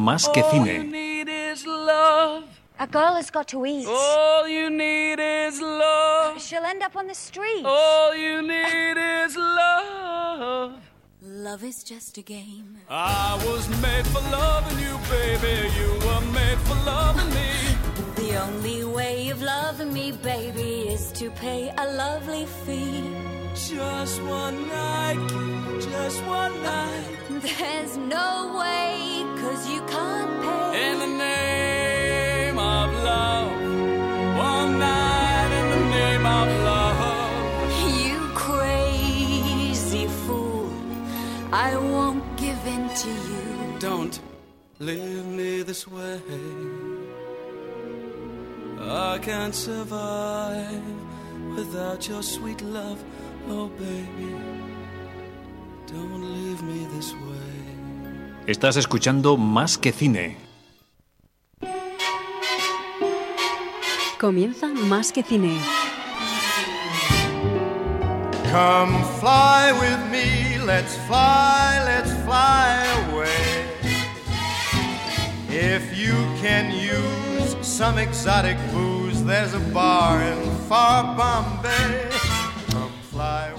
más que cine. A girl has got to eat. All you need is love. She'll end up on the street. All you need is love. Love is just a game. I was made for loving you, baby. You were made for loving me. The only way of loving me, baby, is to pay a lovely fee. Just one night, just one night. There's no way, 'cause you can't pay. In the name of love, one night in the name of love. You crazy fool, I won't give in to you. Don't leave me this way, I can't survive without your sweet love. Oh, baby, don't leave me this way. Estás escuchando Más que Cine. Comienza Más que Cine. Come fly with me, let's fly away. If you can use some exotic booze, there's a bar in far Bombay.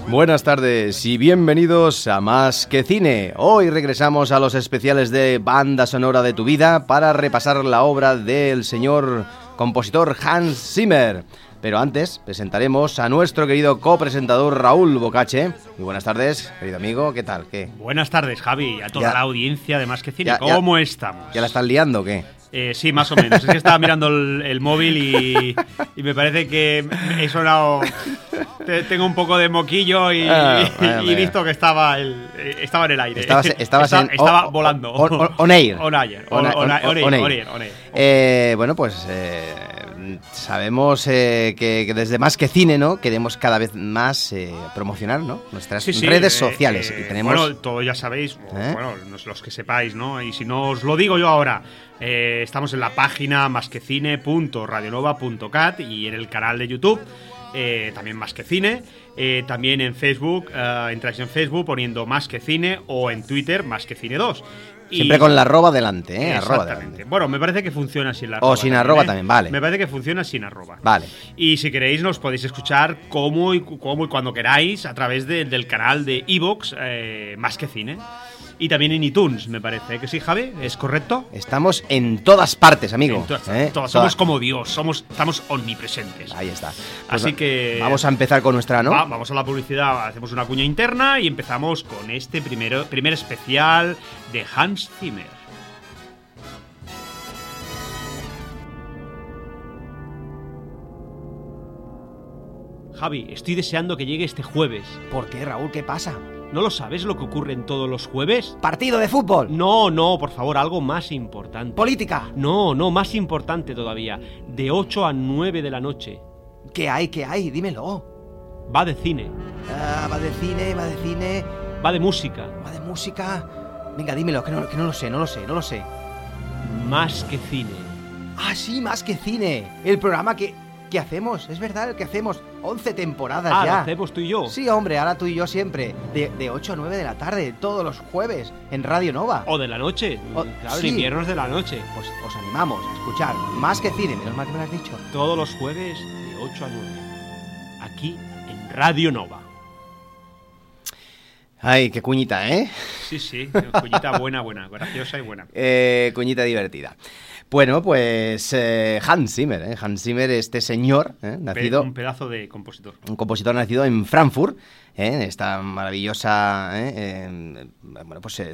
Buenas tardes y bienvenidos a Más que Cine. Hoy regresamos a los especiales de Banda Sonora de tu Vida para repasar la obra del señor compositor Hans Zimmer. Pero antes presentaremos a nuestro querido copresentador Raúl Bocache. Muy buenas tardes, querido amigo, ¿qué tal? ¿Qué? Buenas tardes, Javi, a toda la audiencia de Más que Cine. ¿Cómo estamos? ¿Ya la estás liando o qué? Sí, más o menos. Es que estaba mirando el móvil y me parece que he sonado... Tengo un poco de moquillo y visto que estaba en el aire. Estaba volando. On air. On air. Bueno, pues... Sabemos que desde Más que Cine, ¿no?, queremos cada vez más promocionar, ¿no?, nuestras redes sociales. Y tenemos... Bueno, todo ya sabéis, bueno, los que sepáis, ¿no? Y si no os lo digo yo ahora, estamos en la página masquecine.radionova.cat y en el canal de YouTube, también Más que Cine. También en Facebook, entráis en Facebook poniendo Más que Cine o en Twitter Más que Cine 2. Siempre con la arroba delante, ¿eh? Exactamente. Arroba delante. Bueno, me parece que funciona sin la arroba. O sin arroba también, vale. Me parece que funciona sin arroba. Vale. Y si queréis nos podéis escuchar como y cuando queráis a través del canal de iVoox, Más que Cine. Y también en iTunes, me parece. ¿Que sí, Javi? ¿Es correcto? Estamos en todas partes, amigo. Somos como Dios, estamos omnipresentes. Ahí está. Pues así que... Vamos a empezar con nuestra, ¿no? Vamos a la publicidad, hacemos una cuña interna y empezamos con este primer especial de Hans Zimmer. Javi, estoy deseando que llegue este jueves. ¿Por qué, Raúl? ¿Qué pasa? ¿No lo sabes lo que ocurre en todos los jueves? ¡Partido de fútbol! No, por favor, algo más importante. ¡Política! No, más importante todavía. De 8 a 9 de la noche. ¿Qué hay? Dímelo. Va de cine. Va de cine... Va de música... Venga, dímelo, que no lo sé. Más que cine. ¡Ah, sí, Más que Cine! El programa que hacemos, es verdad, el que hacemos... 11 temporadas ya. ¿Lo hacemos tú y yo? Sí, hombre, ahora tú y yo siempre. De 8 a 9 de la tarde, todos los jueves, en Radio Nova. O de la noche. Claro, sí. Ni viernes de la noche. Pues os animamos a escuchar Más que Cine, menos mal que me lo has dicho. Todos los jueves de 8 a 9. Aquí, en Radio Nova. Ay, qué cuñita, ¿eh? Sí, cuñita buena, graciosa y buena. Cuñita divertida. Bueno, pues Hans Zimmer, este señor, nacido... Un pedazo de compositor. Un compositor nacido en Frankfurt, esta maravillosa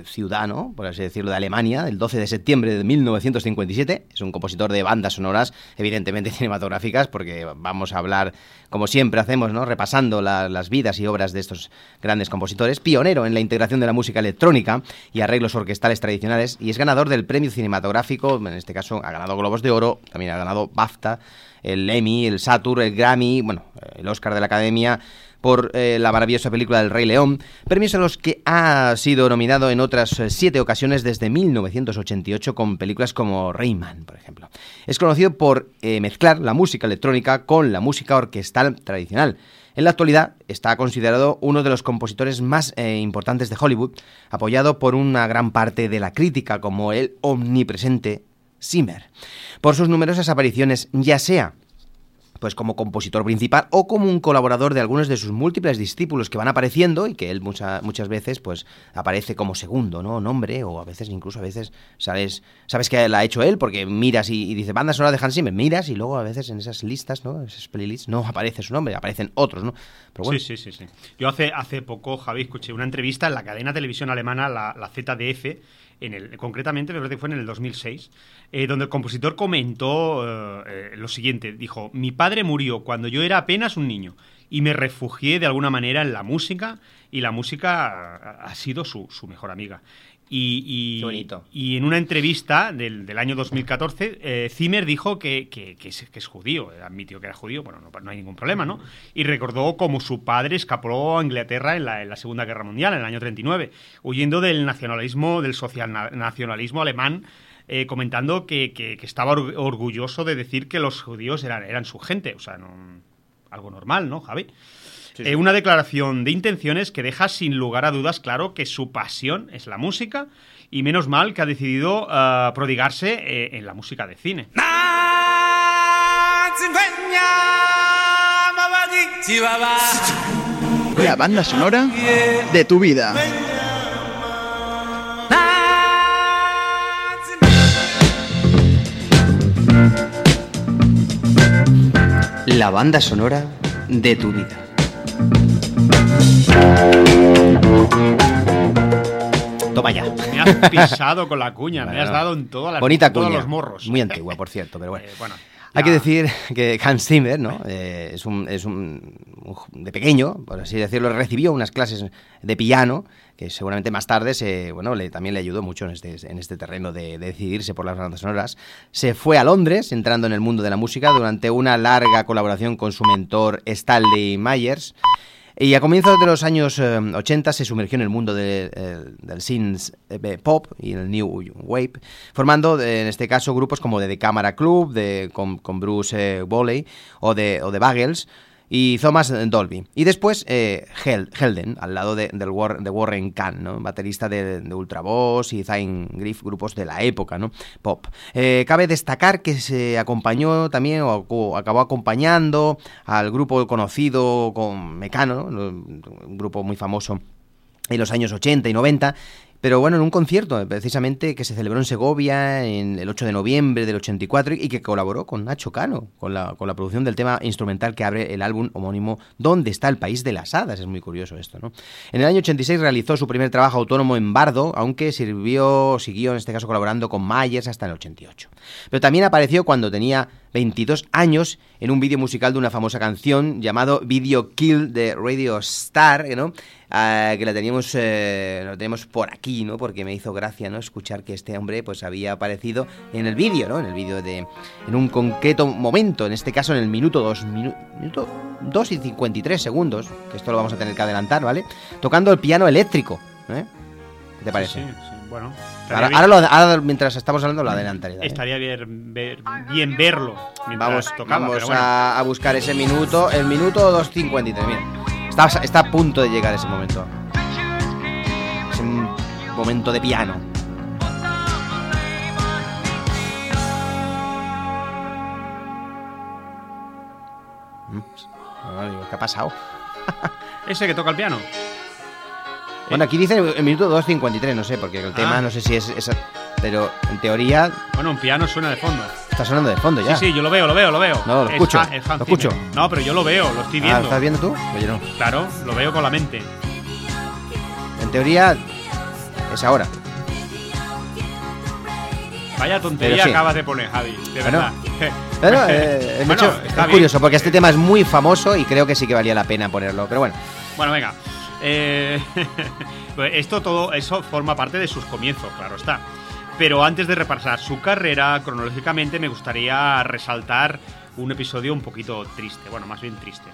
ciudad, ¿no?, por así decirlo, de Alemania, el 12 de septiembre de 1957. Es un compositor de bandas sonoras, evidentemente cinematográficas, porque vamos a hablar, como siempre hacemos, ¿no?, repasando las vidas y obras de estos grandes compositores. Pionero en la integración de la música electrónica y arreglos orquestales tradicionales, y es ganador del premio cinematográfico, en este caso ha ganado Globos de Oro, también ha ganado BAFTA, el Emmy, el Saturn, el Grammy, bueno, el Oscar de la Academia por la maravillosa película El Rey León, premios a los que ha sido nominado en otras 7 ocasiones desde 1988 con películas como Rain Man, por ejemplo. Es conocido por mezclar la música electrónica con la música orquestal tradicional. En la actualidad está considerado uno de los compositores más importantes de Hollywood, apoyado por una gran parte de la crítica como el omnipresente Zimmer, por sus numerosas apariciones, ya sea pues como compositor principal o como un colaborador de algunos de sus múltiples discípulos que van apareciendo y que él muchas veces pues aparece como segundo, ¿no?, nombre, o a veces sabes que la ha hecho él porque miras y dices banda sonora de Hans Zimmer, miras y luego a veces en esas listas, ¿no?, esas playlists no aparece su nombre, aparecen otros, ¿no? Pero bueno. Sí. Yo hace poco, Javi, escuché una entrevista en la cadena de televisión alemana la ZDF. Concretamente, me parece que fue en el 2006, donde el compositor comentó lo siguiente. Dijo: mi padre murió cuando yo era apenas un niño y me refugié de alguna manera en la música, y la música ha sido su mejor amiga. Qué bonito. Y en una entrevista del año 2014, Zimmer dijo que es judío, admitió que era judío, bueno, no hay ningún problema, ¿no? Y recordó cómo su padre escapó a Inglaterra en la Segunda Guerra Mundial, en el año 1939, huyendo del nacionalismo, del socialnacionalismo alemán, comentando que estaba orgulloso de decir que los judíos eran su gente, o sea, algo normal, ¿no, Javi? Sí. Una declaración de intenciones que deja sin lugar a dudas claro que su pasión es la música, y menos mal que ha decidido prodigarse en la música de cine. La banda sonora de tu vida. La banda sonora de tu vida. Toma ya. Me has pisado con la cuña, bueno, me has dado en toda la bonita cuña, todos los morros. Muy antigua, por cierto, pero bueno. Hay que decir que Hans Zimmer, ¿no?, de pequeño, por así decirlo, recibió unas clases de piano que seguramente más tarde también le ayudó mucho en este terreno de decidirse por las bandas sonoras. Se fue a Londres, entrando en el mundo de la música durante una larga colaboración con su mentor Stanley Myers. Y a comienzos de los años 80 se sumergió en el mundo del synth pop y el new wave, formando en este caso grupos como The Camera Club con Bruce Woolley o The Buggles y Thomas Dolby. Y después Helden, al lado de Warren Kahn, ¿no?, baterista de Ultravox y Zayn Griff, grupos de la época, ¿no?, pop. Cabe destacar que se acompañó también, o acabó acompañando al grupo conocido con Mecano, ¿no?, un grupo muy famoso en los años 80 y 90, pero bueno, en un concierto precisamente que se celebró en Segovia en el 8 de noviembre del 84 y que colaboró con Nacho Cano con la producción del tema instrumental que abre el álbum homónimo ¿Dónde está el país de las hadas? Es muy curioso esto, ¿no? En el año 86 realizó su primer trabajo autónomo en Bardo, aunque siguió en este caso colaborando con Myers hasta el 88. Pero también apareció cuando tenía 22 años en un vídeo musical de una famosa canción llamado Video Killed the Radio Star, ¿no?, que la tenemos por aquí, ¿no?, porque me hizo gracia, ¿no?, escuchar que este hombre pues había aparecido en el vídeo, ¿no?, en un concreto momento, en este caso en el minuto 2 y 53 segundos, que esto lo vamos a tener que adelantar, ¿vale?, tocando el piano eléctrico, ¿eh? ¿Qué te parece? Sí. Bueno, ahora mientras estamos hablando lo adelantaré, ¿eh? Estaría bien verlo mientras tocamos. Vamos a buscar ese minuto, el minuto 2.53. Mira, está a punto de llegar ese momento. Es un momento de piano. ¿Qué ha pasado? Ese que toca el piano. Bueno, aquí dice el minuto 2.53, no sé, porque el tema no sé si es... Pero en teoría... Bueno, un piano suena de fondo. Está sonando de fondo ya. Sí, yo lo veo. No, lo escucho. No, pero yo lo veo, lo estoy viendo. ¿Lo estás viendo tú? Oye, no. Claro, lo veo con la mente. En teoría es ahora. Vaya tontería sí. Acabas de poner, Javi, de verdad. Bueno, es curioso, porque este tema es muy famoso y creo que sí que valía la pena ponerlo, pero bueno. Bueno, venga. Todo eso forma parte de sus comienzos, claro está. Pero antes de repasar su carrera cronológicamente, me gustaría resaltar un episodio un poquito triste, bueno, más bien triste.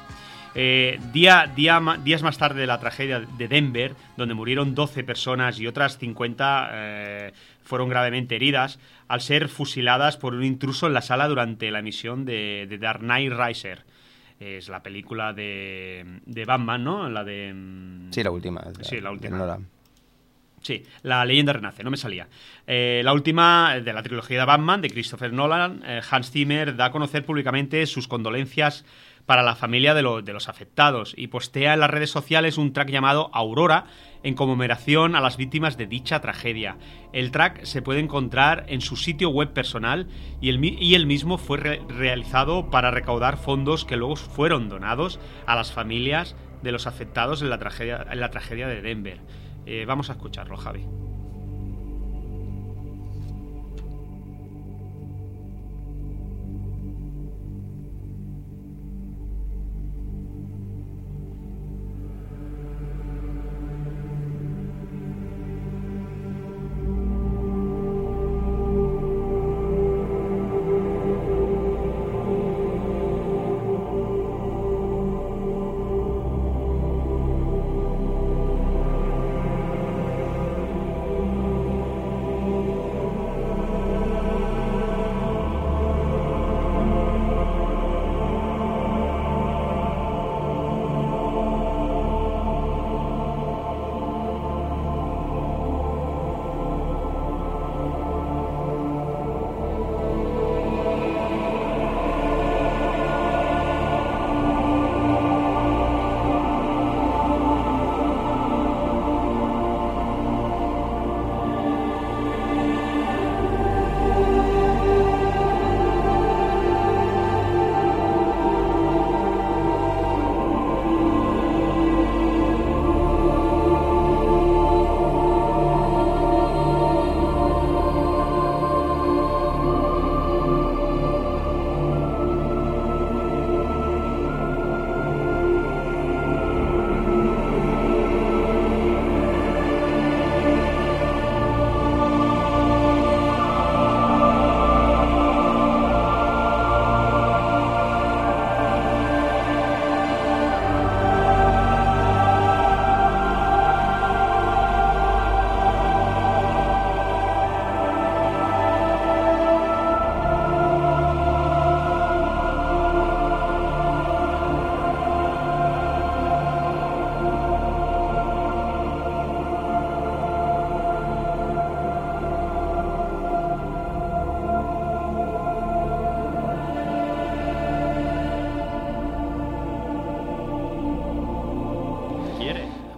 Días más tarde de la tragedia de Denver, donde murieron 12 personas y otras 50 fueron gravemente heridas al ser fusiladas por un intruso en la sala durante la emisión de Dark Knight Rises. es la película de Batman, ¿no? La de... Sí, la última. Sí, la última. Nora. Sí, La leyenda renace, no me salía. La última de la trilogía de Batman, de Christopher Nolan. Hans Zimmer da a conocer públicamente sus condolencias para la familia de los afectados y postea en las redes sociales un track llamado Aurora en conmemoración a las víctimas de dicha tragedia. El track se puede encontrar en su sitio web personal y el mismo fue realizado para recaudar fondos que luego fueron donados a las familias de los afectados en la tragedia de Denver. Vamos a escucharlo, Javi.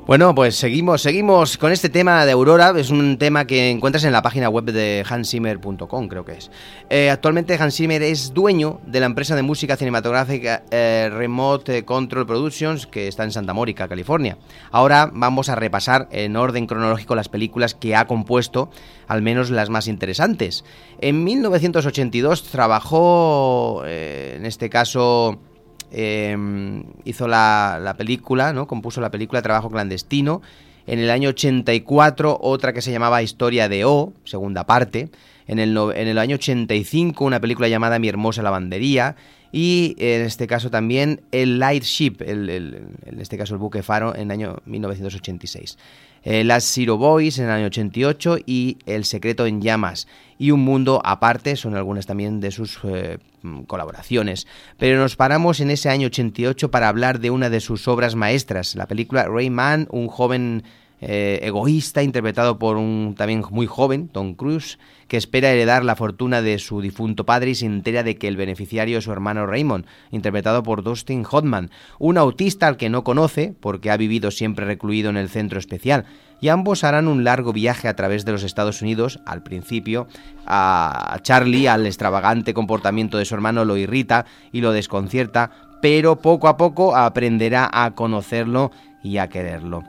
Bueno, pues seguimos con este tema de Aurora. Es un tema que encuentras en la página web de hanszimmer.com, creo que es. Actualmente Hans Zimmer es dueño de la empresa de música cinematográfica Remote Control Productions, que está en Santa Mónica, California. Ahora vamos a repasar en orden cronológico las películas que ha compuesto, al menos las más interesantes. En 1982 trabajó, en este caso... hizo la película, ¿no? Compuso la película Trabajo Clandestino. En el año 84 otra que se llamaba Historia de O, segunda parte. En el año 85 una película llamada Mi hermosa lavandería. Y en este caso también el Lightship, en este caso el buque faro, en el año 1986. Las Zero Boys en el año 88 y El secreto en llamas y Un mundo aparte son algunas también de sus colaboraciones. Pero nos paramos en ese año 88 para hablar de una de sus obras maestras, la película Rain Man, un joven egoísta interpretado por un también muy joven Tom Cruise, que espera heredar la fortuna de su difunto padre y se entera de que el beneficiario es su hermano Raymond, interpretado por Dustin Hoffman, un autista al que no conoce porque ha vivido siempre recluido en el centro especial, y ambos harán un largo viaje a través de los Estados Unidos. Al principio a Charlie, al extravagante comportamiento de su hermano, lo irrita y lo desconcierta, pero poco a poco aprenderá a conocerlo y a quererlo.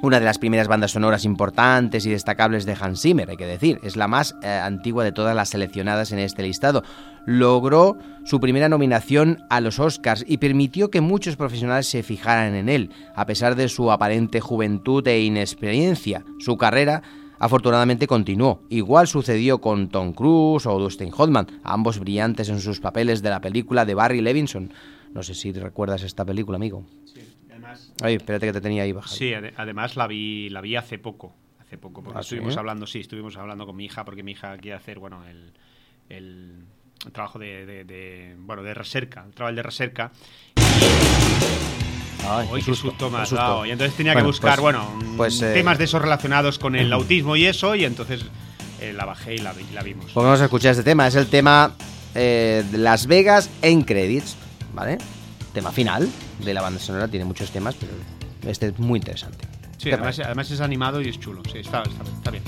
Una de las primeras bandas sonoras importantes y destacables de Hans Zimmer, hay que decir. Es la más antigua de todas las seleccionadas en este listado. Logró su primera nominación a los Oscars y permitió que muchos profesionales se fijaran en él, a pesar de su aparente juventud e inexperiencia. Su carrera, afortunadamente, continuó. Igual sucedió con Tom Cruise o Dustin Hoffman, ambos brillantes en sus papeles de la película de Barry Levinson. No sé si recuerdas esta película, amigo. Sí. Ay, espérate que te tenía ahí bajado. Sí, además la vi hace poco porque estuvimos hablando con mi hija, porque mi hija quiere hacer, bueno, el trabajo de recerca, el trabajo de recerca. Ay, qué susto me has dado. Y entonces tenía que buscar, temas de esos relacionados con el autismo y eso, y entonces la bajé y la vimos. Pues vamos a escuchar este tema. Es el tema de Las Vegas en Credits, ¿vale? Tema final de la banda sonora. Tiene muchos temas, pero este es muy interesante. Sí, además es animado y es chulo. Sí, está bien.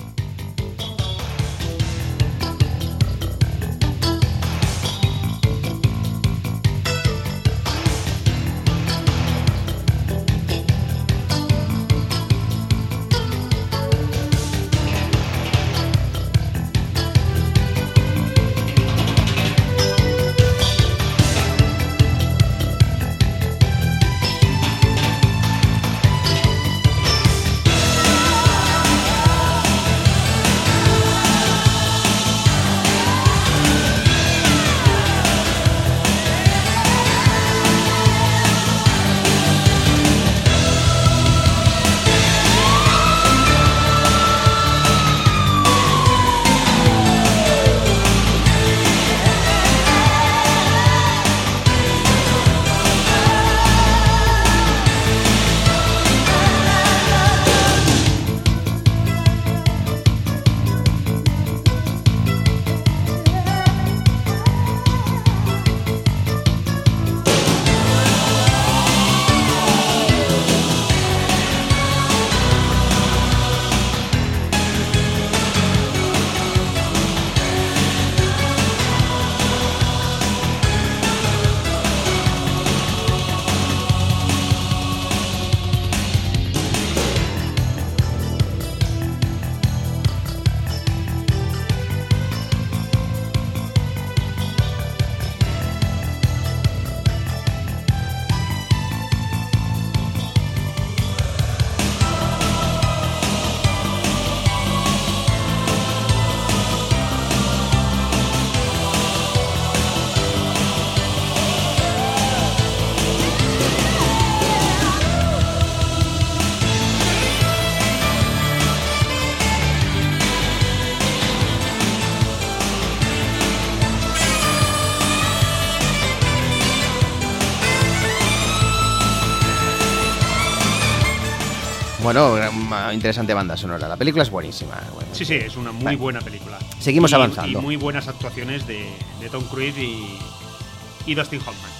Bueno, una interesante banda sonora. La película es buenísima. Sí, es una muy buena película. Seguimos avanzando. Y muy buenas actuaciones de Tom Cruise y Dustin Hoffman.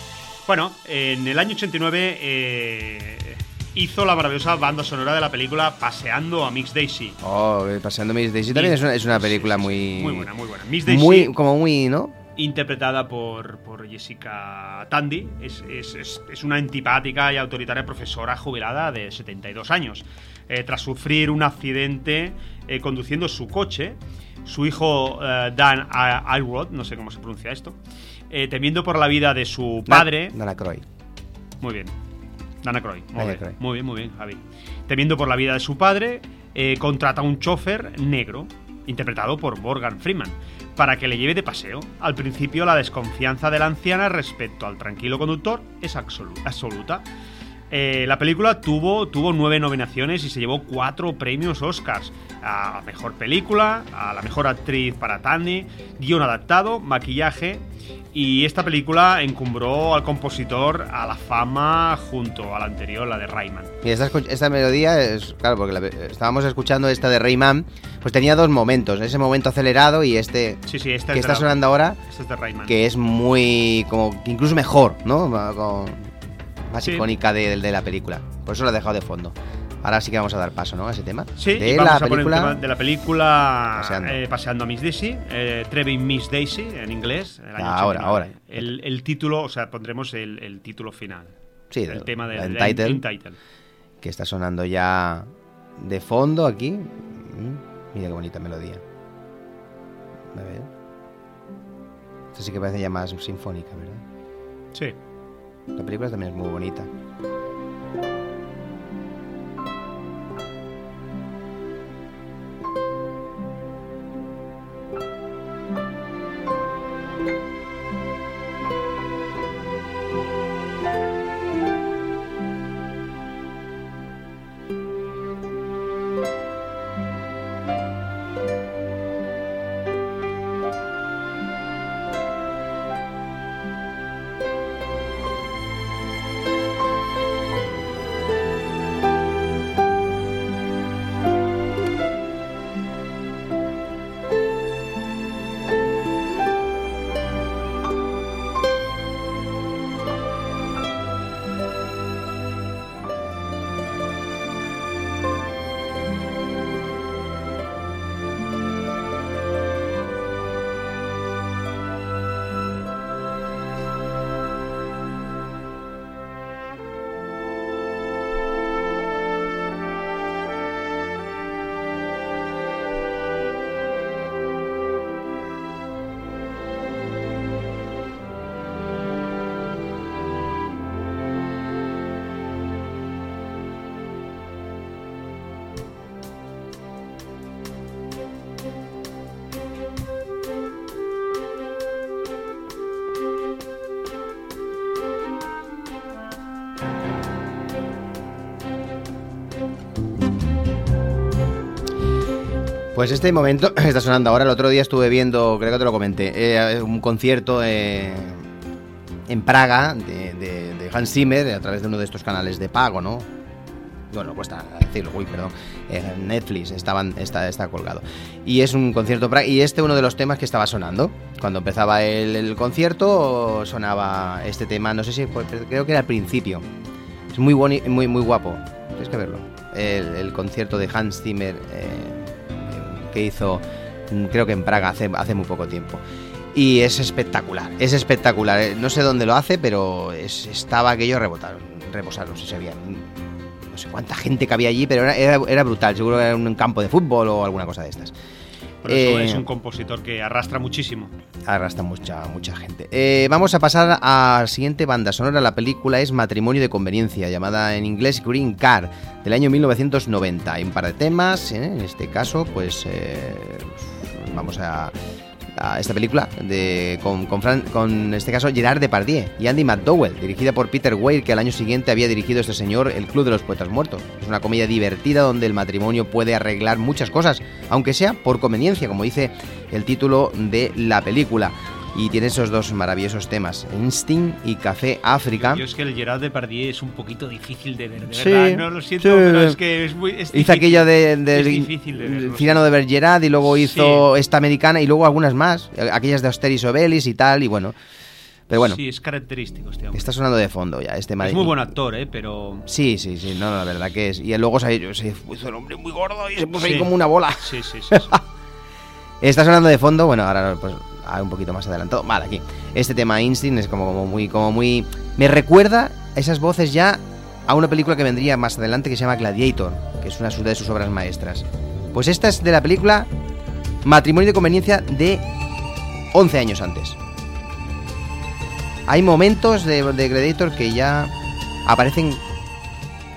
Bueno, en el año 89 hizo la maravillosa banda sonora de la película Paseando a Miss Daisy. Oh, Paseando a Miss Daisy también es una película muy buena, muy buena. Miss Daisy. ¿No? Interpretada por Jessica Tandy, es una antipática y autoritaria profesora jubilada de 72 años. Tras sufrir un accidente conduciendo su coche, su hijo Dan Aykroyd, no sé cómo se pronuncia esto, temiendo por la vida de su padre... Dan Aykroyd. Muy bien. Dan Aykroyd. Muy bien, Javi. Temiendo por la vida de su padre, contrata a un chofer negro, interpretado por Morgan Freeman, para que le lleve de paseo. Al principio, la desconfianza de la anciana respecto al tranquilo conductor es absoluta. La película tuvo 9 nominaciones y se llevó 4 premios Oscars: a mejor película, a la mejor actriz para Tandy, guión adaptado, maquillaje. Y esta película encumbró al compositor a la fama junto a la anterior, la de Rain Man. Y esta melodía es, claro, porque estábamos escuchando esta de Rain Man, pues tenía dos momentos, ese momento acelerado y este esta que está sonando ahora, este es de Rain Man, que es muy, como, incluso mejor, ¿no? Como más icónica de la película, por eso la he dejado de fondo. Ahora sí que vamos a dar paso, ¿no?, a ese tema. Sí, de vamos a poner el tema de la película Paseando a Miss Daisy, Driving Miss Daisy en inglés. El año ahora. El título, o sea, pondremos el título final. Sí, el tema del title. Que está sonando ya de fondo aquí. Mira qué bonita melodía. A ver. Esto sí que parece ya más sinfónica, ¿verdad? Sí. La película también es muy bonita. Pues este momento está sonando ahora. El otro día estuve viendo, creo que te lo comenté, un concierto en Praga de Hans Zimmer a través de uno de estos canales de pago, ¿no? Bueno, cuesta decirlo, Netflix, está colgado. Y es un concierto, y uno de los temas que estaba sonando. Cuando empezaba el concierto sonaba este tema, no sé si fue, creo que era al principio. Es muy bonito, muy, muy guapo, tienes que verlo. El concierto de Hans Zimmer que hizo, creo que en Praga, hace muy poco tiempo. Y es espectacular, es espectacular. No sé dónde lo hace, pero estaba aquello rebosaron, si se veía. No sé cuánta gente cabía allí, pero era brutal. Seguro que era un campo de fútbol o alguna cosa de estas. Por eso es un compositor que arrastra muchísimo. Arrastra mucha gente. Vamos a pasar a la siguiente banda sonora. La película es Matrimonio de Conveniencia, llamada en inglés Green Card, del año 1990. Hay un par de temas, en este caso, pues vamos a esta película en este caso, Gerard Depardieu y Andy McDowell, dirigida por Peter Weir, que al año siguiente había dirigido este señor El Club de los Poetas Muertos. Es una comedia divertida donde el matrimonio puede arreglar muchas cosas, aunque sea por conveniencia, como dice el título de la película. Y tiene esos dos maravillosos temas, Instinct y Café África. Yo es que el Gerard Depardieu es un poquito difícil de ver, de verdad, sí, no lo siento, sí, pero es que es muy... Es hizo aquella de Cyrano de Bergerac, y luego hizo esta americana, y luego algunas más, aquellas de Asterix Obelix y tal, y bueno... Pero bueno, sí, es característico este hombre. Está sonando de fondo ya este Madrid. Es muy buen actor, pero... Sí, no, la verdad que es... Y luego se puso el hombre muy gordo y se puso ahí como una bola. Sí. Está sonando de fondo, bueno, ahora pues... un poquito más adelantado, vale, aquí este tema Instinct es como muy me recuerda esas voces ya a una película que vendría más adelante que se llama Gladiator, que es una de sus obras maestras. Pues esta es de la película Matrimonio de Conveniencia de 11 años antes. Hay momentos de Gladiator que ya aparecen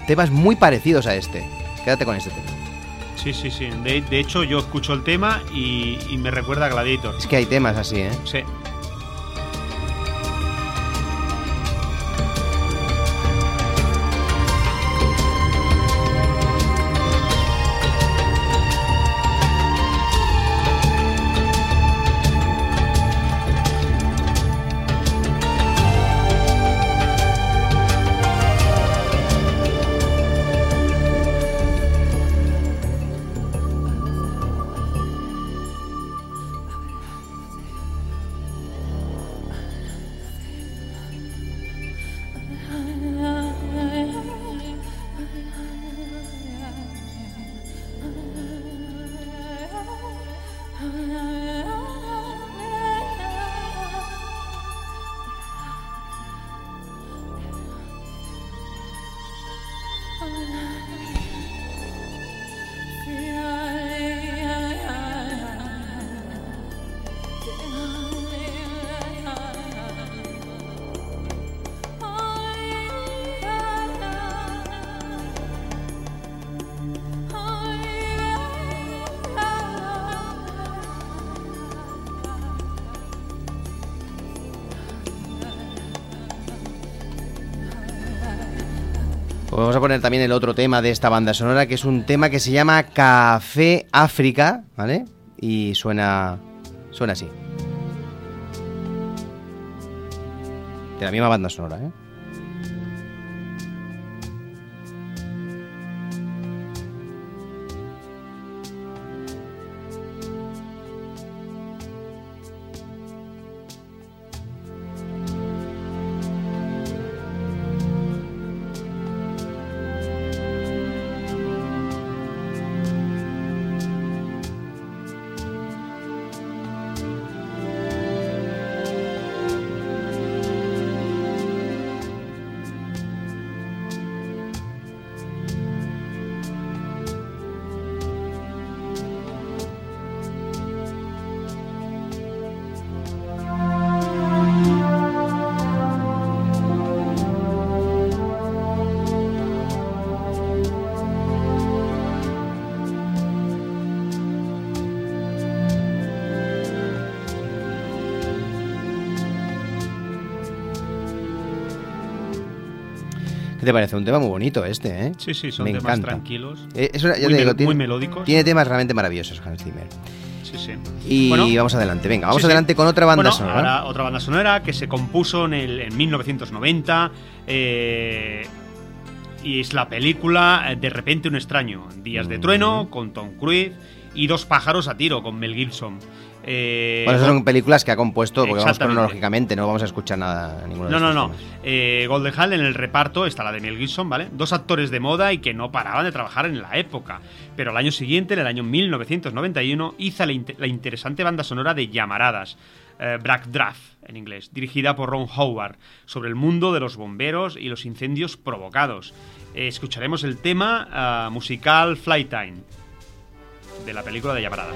temas muy parecidos a este. Quédate con este tema. Sí. De hecho, yo escucho el tema y me recuerda a Gladiator. Es que hay temas así, ¿eh? Sí. Vamos a poner también el otro tema de esta banda sonora, que es un tema que se llama Café África, ¿vale? Y suena así. De la misma banda sonora, ¿eh? ¿Qué te parece? Un tema muy bonito este, ¿eh? Sí, sí, son temas tranquilos. Muy melódicos. Tiene temas realmente maravillosos, Hans Zimmer. Sí, sí. Y bueno, vamos adelante, venga, vamos adelante con otra banda sonora. Ahora, otra banda sonora que se compuso en 1990 y es la película De repente un extraño, Días de trueno con Tom Cruise y Dos pájaros a tiro con Mel Gibson. Bueno, esas son películas que ha compuesto, porque vamos cronológicamente, no vamos a escuchar nada ninguna. No. Golden Hall en el reparto está la de Mel Gibson, ¿vale? Dos actores de moda y que no paraban de trabajar en la época. Pero al año siguiente, en el año 1991, hizo la interesante banda sonora de Llamaradas, Backdraft en inglés, dirigida por Ron Howard, sobre el mundo de los bomberos y los incendios provocados. Escucharemos el tema musical Flytime de la película de Llamaradas.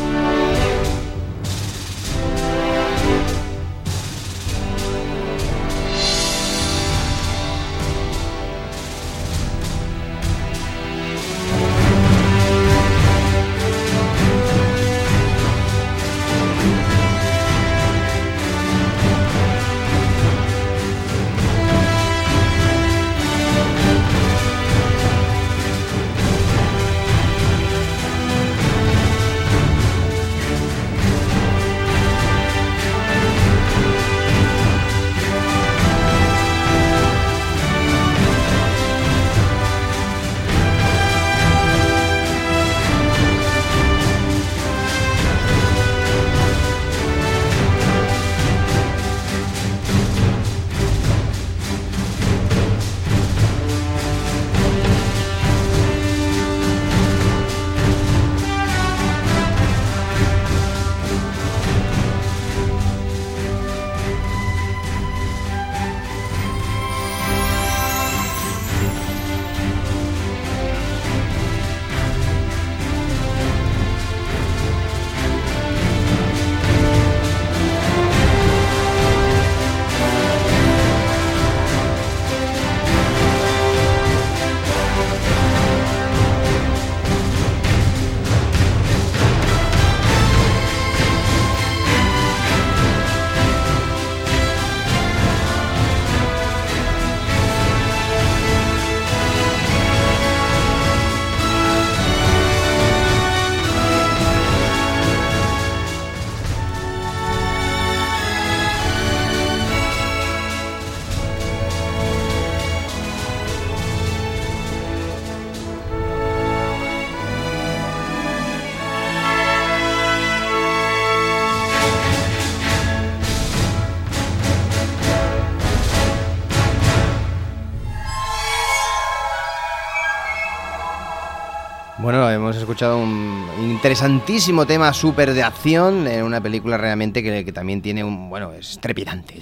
Hemos escuchado un interesantísimo tema súper de acción en una película realmente que también tiene un... Bueno, es trepidante,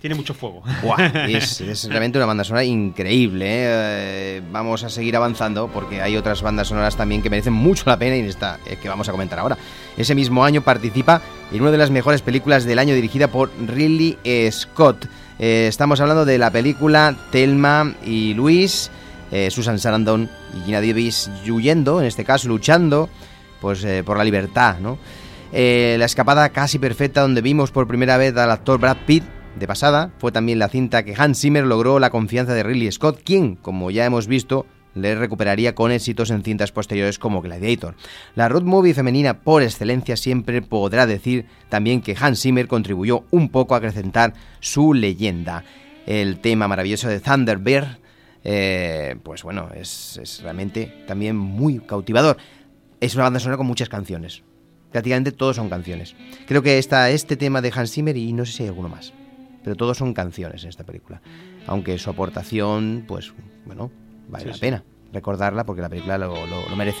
Tiene mucho fuego. Buah, es realmente una banda sonora increíble, ¿eh? Vamos a seguir avanzando porque hay otras bandas sonoras también que merecen mucho la pena y esta que vamos a comentar ahora. Ese mismo año participa en una de las mejores películas del año dirigida por Ridley Scott. Estamos hablando de la película Thelma y Luis... Susan Sarandon y Gina Davis huyendo, en este caso luchando pues por la libertad, ¿no? La escapada casi perfecta donde vimos por primera vez al actor Brad Pitt de pasada, fue también la cinta que Hans Zimmer logró la confianza de Ridley Scott, quien, como ya hemos visto, le recuperaría con éxitos en cintas posteriores como Gladiator. La road movie femenina por excelencia siempre podrá decir también que Hans Zimmer contribuyó un poco a acrecentar su leyenda. El tema maravilloso de Thunderbird pues bueno, es realmente también muy cautivador. Es una banda sonora con muchas canciones. Prácticamente todos son canciones. Creo que está este tema de Hans Zimmer y no sé si hay alguno más. Pero todos son canciones en esta película. Aunque su aportación, pues bueno, vale la pena recordarla porque la película lo merece.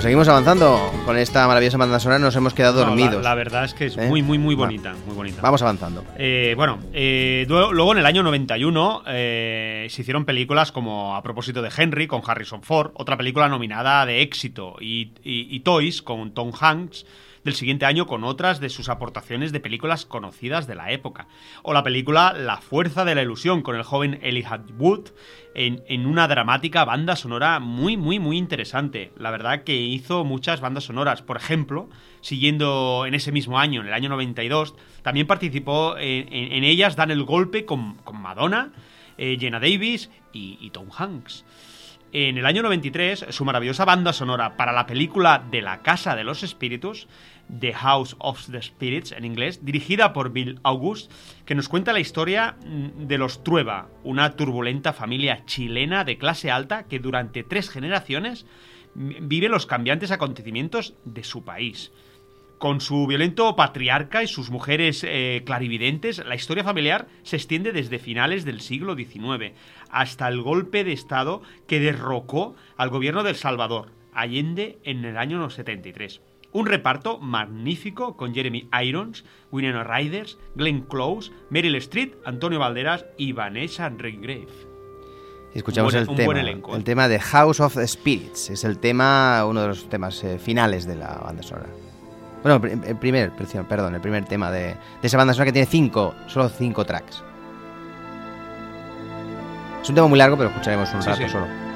Seguimos avanzando con esta maravillosa banda sonora, nos hemos quedado dormidos. La verdad es que es muy bonita, muy bonita. Vamos avanzando. Luego en el año 91 se hicieron películas como A propósito de Henry con Harrison Ford, otra película nominada de éxito, y Toys con Tom Hanks, del siguiente año con otras de sus aportaciones de películas conocidas de la época. O la película La fuerza de la ilusión con el joven Elijah Wood, en una dramática banda sonora muy interesante. La verdad que hizo muchas bandas sonoras. Por ejemplo, siguiendo en ese mismo año, en el año 92, también participó en ellas Dan el golpe con Madonna, Gina Davis y Tom Hanks. En el año 93, su maravillosa banda sonora para la película de La Casa de los Espíritus, The House of the Spirits en inglés, dirigida por Bill August, que nos cuenta la historia de los Trueba, una turbulenta familia chilena de clase alta que durante 3 generaciones vive los cambiantes acontecimientos de su país. Con su violento patriarca y sus mujeres clarividentes, la historia familiar se extiende desde finales del siglo XIX hasta el golpe de Estado que derrocó al gobierno de El Salvador, Allende, en el año 73. Un reparto magnífico con Jeremy Irons, Winona Ryder, Glenn Close, Meryl Streep, Antonio Banderas y Vanessa Redgrave. Escuchamos el tema de House of the Spirits. Es uno de los temas finales de la banda sonora. Bueno, el primer tema de esa banda sonora, que tiene 5 tracks. Es un tema muy largo, pero escucharemos un rato solo.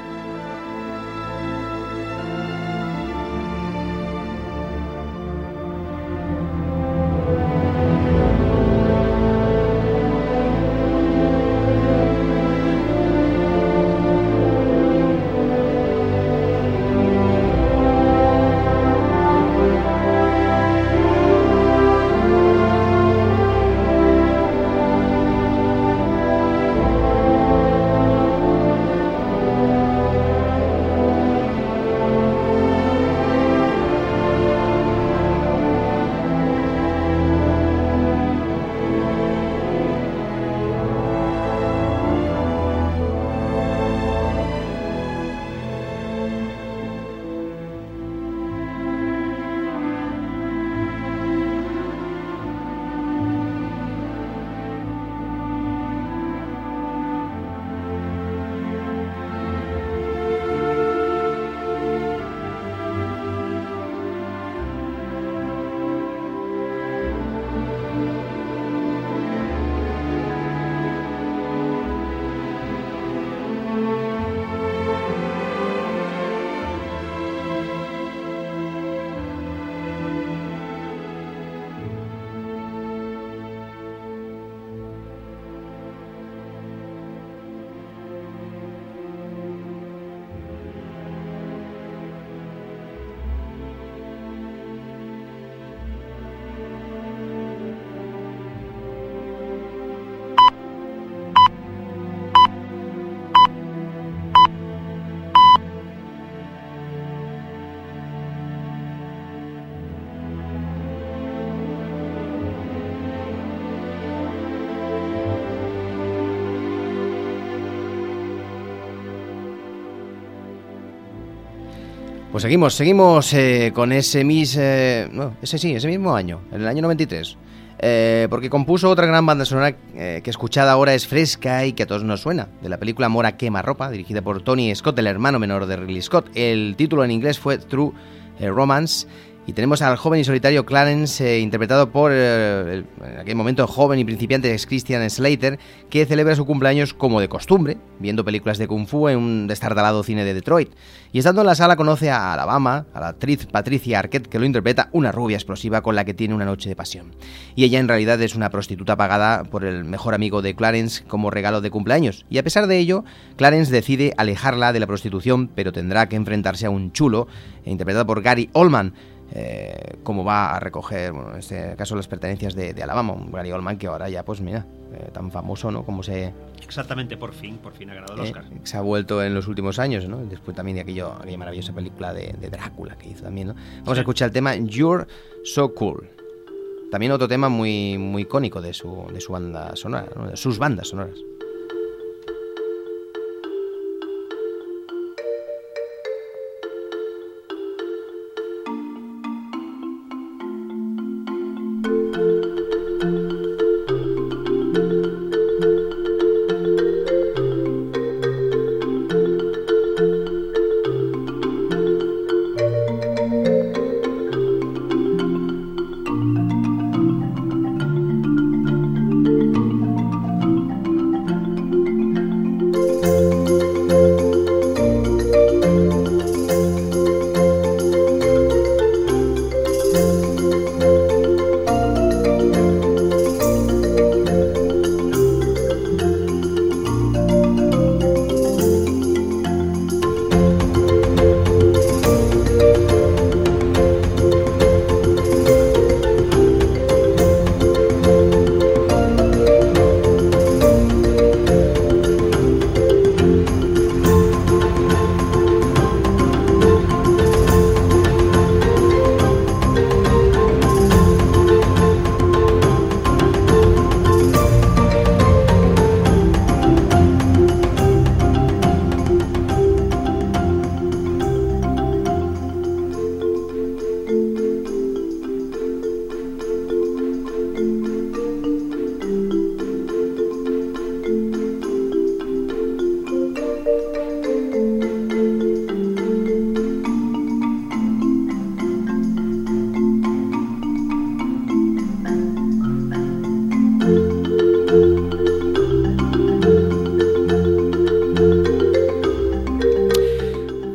Pues seguimos con ese mismo año, en el año 93, porque compuso otra gran banda sonora que escuchada ahora es fresca y que a todos nos suena, de la película Mora quema ropa, dirigida por Tony Scott, el hermano menor de Ridley Scott. El título en inglés fue True Romance, y tenemos al joven y solitario Clarence, interpretado por, en aquel momento, joven y principiante Christian Slater, que celebra su cumpleaños como de costumbre, viendo películas de Kung Fu en un destartalado cine de Detroit. Y estando en la sala conoce a Alabama, a la actriz Patricia Arquette, que lo interpreta, una rubia explosiva con la que tiene una noche de pasión. Y ella en realidad es una prostituta pagada por el mejor amigo de Clarence como regalo de cumpleaños. Y a pesar de ello, Clarence decide alejarla de la prostitución, pero tendrá que enfrentarse a un chulo, interpretado por Gary Oldman, cómo va a recoger, bueno, en este caso, las pertenencias de Alabama, un Gary Oldman que ahora ya, pues mira, tan famoso, ¿no? Como se... Exactamente, por fin ha ganado el Oscar. Se ha vuelto en los últimos años, ¿no? Después también de aquella maravillosa película de Drácula que hizo también, ¿no? Vamos a escuchar el tema You're So Cool. También otro tema muy, muy icónico de su banda sonora, ¿no? De sus bandas sonoras.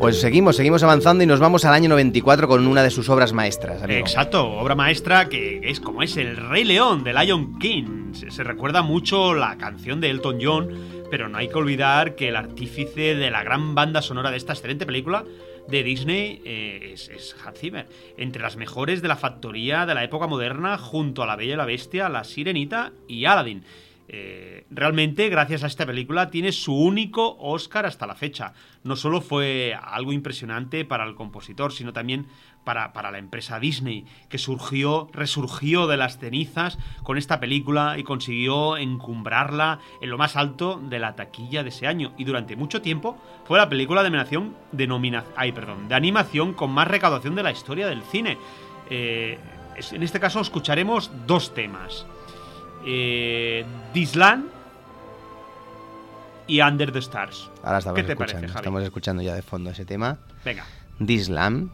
Pues seguimos avanzando y nos vamos al año 94 con una de sus obras maestras, amigo. Exacto, obra maestra que es como es El Rey León, de Lion King. Se recuerda mucho la canción de Elton John, pero no hay que olvidar que el artífice de la gran banda sonora de esta excelente película de Disney es Hans Zimmer. Entre las mejores de la factoría de la época moderna, junto a La Bella y la Bestia, La Sirenita y Aladdin. Realmente, gracias a esta película, tiene su único Oscar hasta la fecha. No solo fue algo impresionante para el compositor, sino también para la empresa Disney, que resurgió de las cenizas con esta película y consiguió encumbrarla en lo más alto de la taquilla de ese año. Y durante mucho tiempo fue la película de animación con más recaudación de la historia del cine. En este caso escucharemos dos temas. This Land y Under the Stars. Ahora ¿qué te parece, Javi? Estamos escuchando ya de fondo ese tema. Venga. This Land,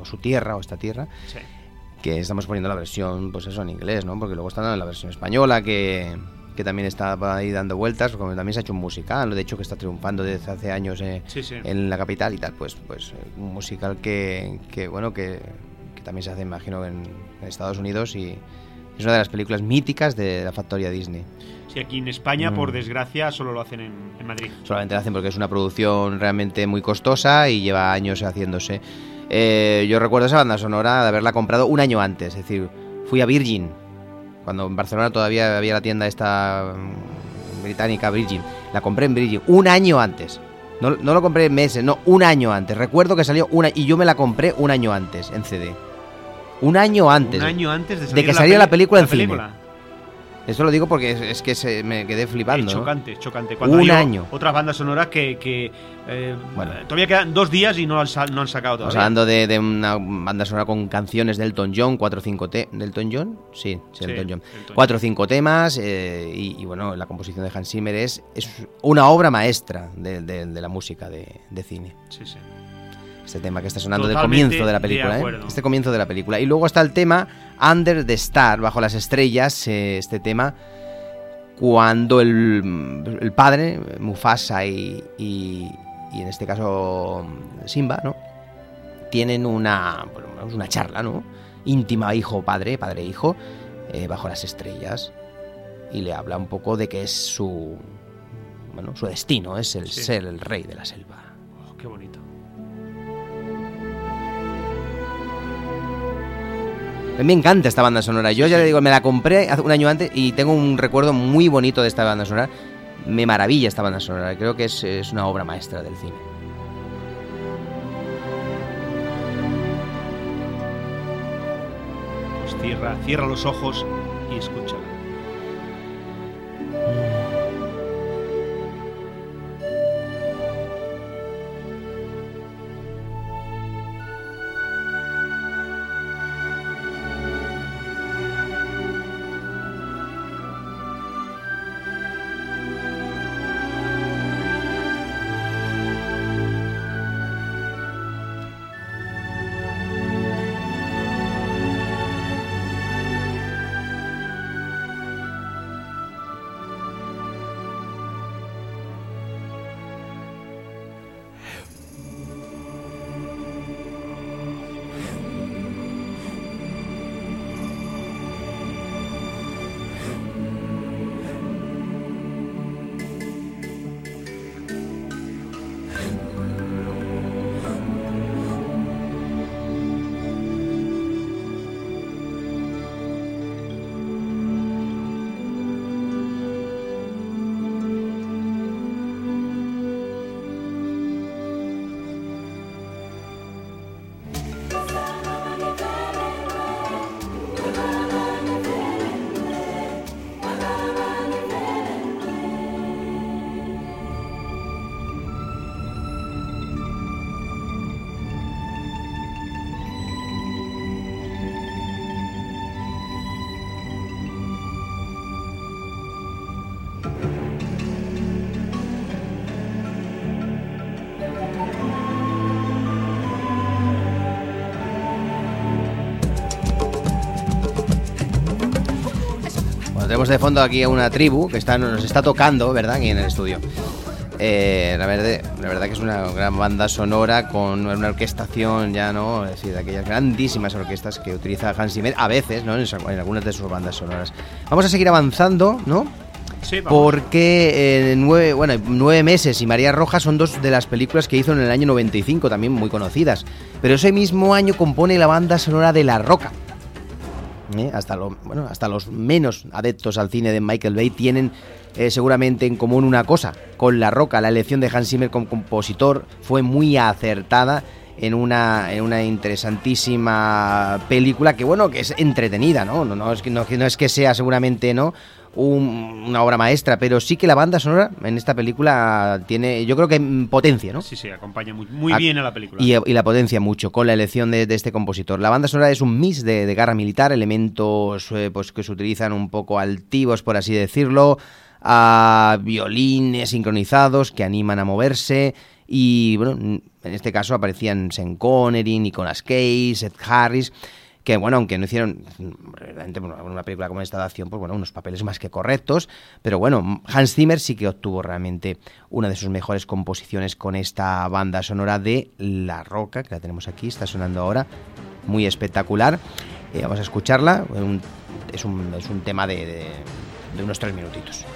o su tierra, o esta tierra. Sí. Que estamos poniendo la versión, pues eso, en inglés, ¿no? Porque luego está la versión española que también está ahí dando vueltas, como también se ha hecho un musical, de hecho, que está triunfando desde hace años en la capital y tal. Pues un musical que también se hace, imagino, en Estados Unidos y es una de las películas míticas de la factoría Disney. Sí, aquí en España, por desgracia, solo lo hacen en Madrid. Solamente lo hacen porque es una producción realmente muy costosa y lleva años haciéndose. Yo recuerdo esa banda sonora de haberla comprado un año antes. Es decir, fui a Virgin, cuando en Barcelona todavía había la tienda esta británica, Virgin. La compré en Virgin un año antes. No lo compré meses, no, un año antes. Recuerdo que salió y yo me la compré un año antes en CD. Un año antes de que saliera la película en cine. Esto lo digo porque es que me quedé flipando. Es chocante, ¿no? Es chocante. Cuando un año. Otras bandas sonoras que todavía quedan 2 días y no han sacado todavía. Estamos hablando de una banda sonora con canciones de Elton John, 4 o 5 ¿de Elton John? Sí, Elton John. 4 o 5 temas y bueno, la composición de Hans Zimmer es una obra maestra de la música de cine. Sí, sí. Este tema que está sonando totalmente del comienzo de la película, este comienzo de la película. Y luego está el tema Under the Star, bajo las estrellas, este tema cuando el padre, Mufasa y en este caso Simba, ¿no? Tienen una charla, ¿no? Íntima, hijo-padre, padre-hijo, bajo las estrellas, y le habla un poco de que es su destino, es ser el rey de la selva. Oh, qué bonito. Me encanta esta banda sonora. Yo ya le digo, me la compré hace un año antes y tengo un recuerdo muy bonito de esta banda sonora. Me maravilla esta banda sonora. Creo que es una obra maestra del cine. Pues cierra los ojos y escucha. Tenemos de fondo aquí a una tribu que nos está tocando, ¿verdad? Aquí en el estudio. La verdad que es una gran banda sonora con una orquestación ya, ¿no? Es decir, de aquellas grandísimas orquestas que utiliza Hans Zimmer a veces, ¿no? En algunas de sus bandas sonoras. Vamos a seguir avanzando, ¿no? Sí, vamos. Porque 9 meses y María Roja son 2 de las películas que hizo en el año 95, también muy conocidas. Pero ese mismo año compone la banda sonora de La Roca. Hasta los menos adeptos al cine de Michael Bay tienen seguramente en común una cosa con La Roca. La elección de Hans Zimmer como compositor fue muy acertada en una interesantísima película que es entretenida, ¿no? No es que sea seguramente una obra maestra, pero sí que la banda sonora en esta película tiene, yo creo que potencia, ¿no? Sí, acompaña muy bien a la película. Y la potencia mucho con la elección de este compositor. La banda sonora es un mix de guerra militar, elementos que se utilizan un poco altivos, por así decirlo, a violines sincronizados que animan a moverse. Y bueno, en este caso aparecían Sean Connery, Nicolas Cage, Ed Harris, que bueno, aunque no hicieron realmente una película como esta de acción, pues bueno, unos papeles más que correctos, pero bueno, Hans Zimmer sí que obtuvo realmente una de sus mejores composiciones con esta banda sonora de La Roca, que la tenemos aquí, está sonando ahora, muy espectacular. Vamos a escucharla, es un tema de unos 3 minutitos.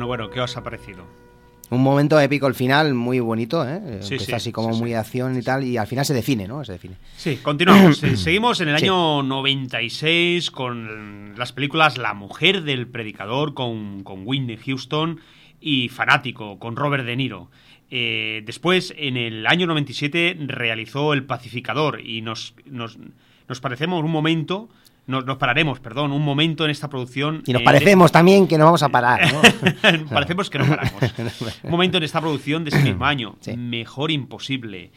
Bueno, ¿qué os ha parecido? Un momento épico al final, muy bonito, ¿eh? Sí, sí, así como sí, muy de acción y tal, y al final se define, ¿no? Se define. Sí, continuamos. Seguimos en el año 96 con las películas La mujer del predicador con Whitney Houston y Fanático con Robert De Niro. Después, en el año 97, realizó El pacificador y nos pararemos un momento en esta producción. Y nos parecemos también que no vamos a parar, ¿no? Parecemos que no paramos. Un momento en esta producción de ese mismo año. Sí. Mejor imposible.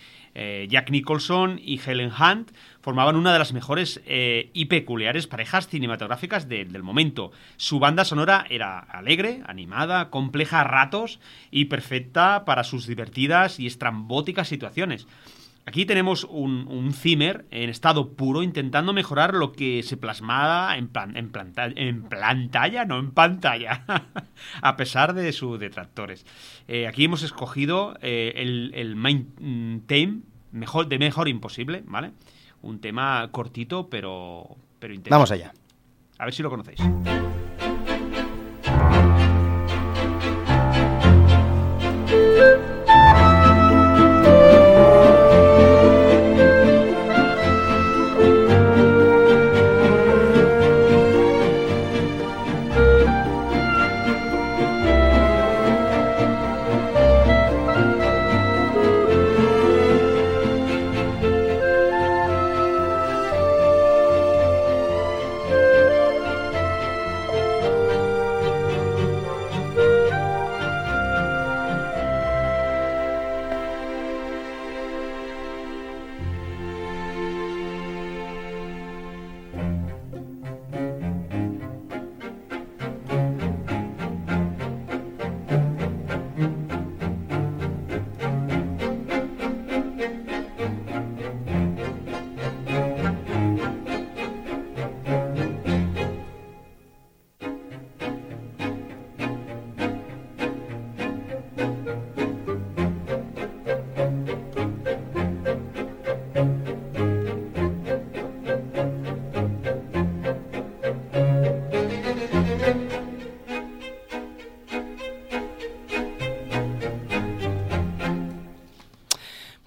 Jack Nicholson y Helen Hunt formaban una de las mejores y peculiares parejas cinematográficas del momento. Su banda sonora era alegre, animada, compleja a ratos y perfecta para sus divertidas y estrambóticas situaciones. Aquí tenemos un Zimmer en estado puro intentando mejorar lo que se plasmaba en pantalla, a pesar de sus detractores. Aquí hemos escogido el main theme mejor imposible, ¿vale? Un tema cortito pero intenso. Vamos allá. A ver si lo conocéis.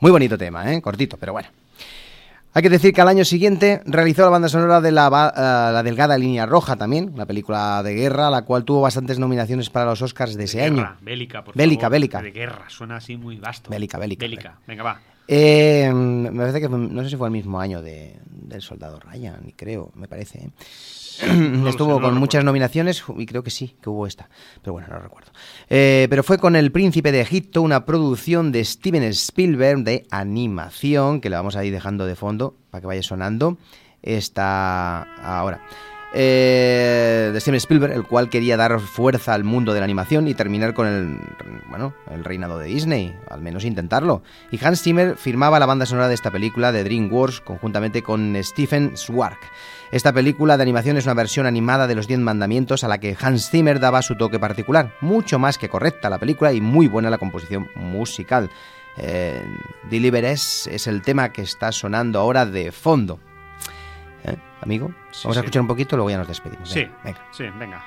Muy bonito tema, cortito, pero bueno. Hay que decir que al año siguiente realizó la banda sonora de la delgada línea roja también, una película de guerra, la cual tuvo bastantes nominaciones para los Oscars de ese año. Bélica, por favor. Bélica. De guerra, suena así muy vasto. Bélica. Venga, va. Me parece que no sé si fue el mismo año del Soldado Ryan, creo, me parece, ¿eh? No estuvo con muchas nominaciones y creo que sí, que hubo esta, pero bueno, no recuerdo. Pero fue con El Príncipe de Egipto, una producción de Steven Spielberg de animación, que la vamos a ir dejando de fondo para que vaya sonando esta ahora. De Steven Spielberg, el cual quería dar fuerza al mundo de la animación y terminar con el reinado de Disney, al menos intentarlo. Y Hans Zimmer firmaba la banda sonora de esta película de DreamWorks conjuntamente con Stephen Schwartz. Esta película de animación es una versión animada de los 10 mandamientos a la que Hans Zimmer daba su toque particular. Mucho más que correcta la película y muy buena la composición musical. Deliver Us es el tema que está sonando ahora de fondo. Amigo, vamos a escuchar un poquito, luego ya nos despedimos. Venga.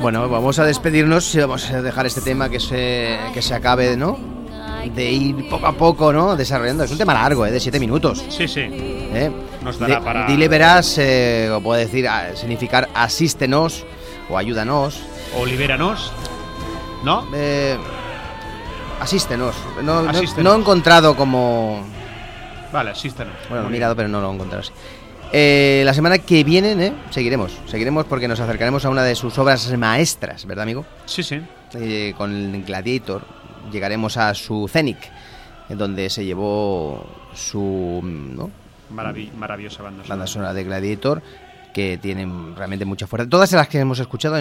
Bueno, vamos a despedirnos y vamos a dejar este tema que se acabe, ¿no? De ir poco a poco, ¿no? Desarrollando. Es un tema largo, de 7 minutos. Sí, sí. Nos dará para... Deliverás, o puede decir, significar asístenos o ayúdanos. O libéranos, ¿no? Asístenos. No he encontrado como... Vale, asístenos. Bueno, he mirado, pero no lo he encontrado así. La semana que viene seguiremos porque nos acercaremos a una de sus obras maestras, ¿verdad, amigo? Sí, sí. Con Gladiator llegaremos a su Zenit, donde se llevó su, ¿no? Maravillosa banda sonora de Gladiator, que tienen realmente mucha fuerza. Todas las que hemos escuchado,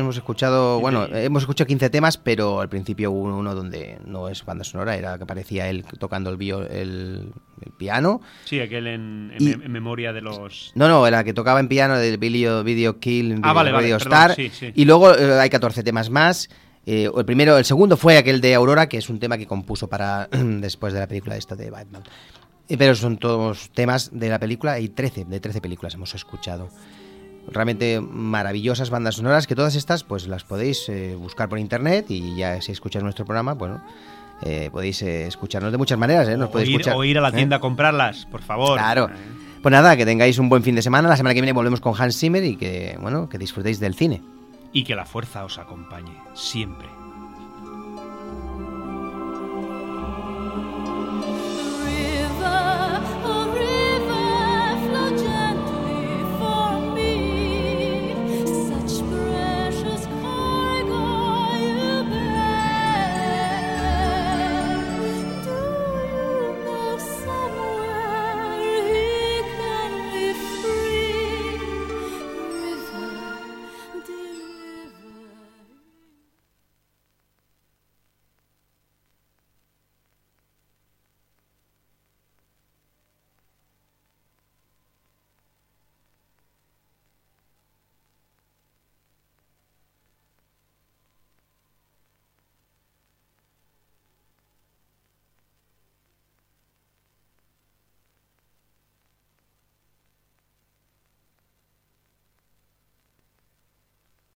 bueno, hemos escuchado 15 temas, pero al principio hubo uno donde no es banda sonora, era que parecía él tocando el piano. Sí, aquel en memoria de los... No, era que tocaba en piano del Video Killed the Radio Star. Sí, sí. Y luego hay 14 temas más. El segundo fue aquel de Aurora, que es un tema que compuso para después de la película esta de Batman. Pero son todos temas de la película y 13 películas hemos escuchado. Realmente maravillosas bandas sonoras, que todas estas pues las podéis buscar por internet, y ya si escucháis nuestro programa, bueno, podéis escucharnos de muchas maneras, nos podéis escuchar. O ir a la tienda a comprarlas, por favor. Claro. Pues nada, que tengáis un buen fin de semana. La semana que viene volvemos con Hans Zimmer y que disfrutéis del cine. Y que la fuerza os acompañe siempre.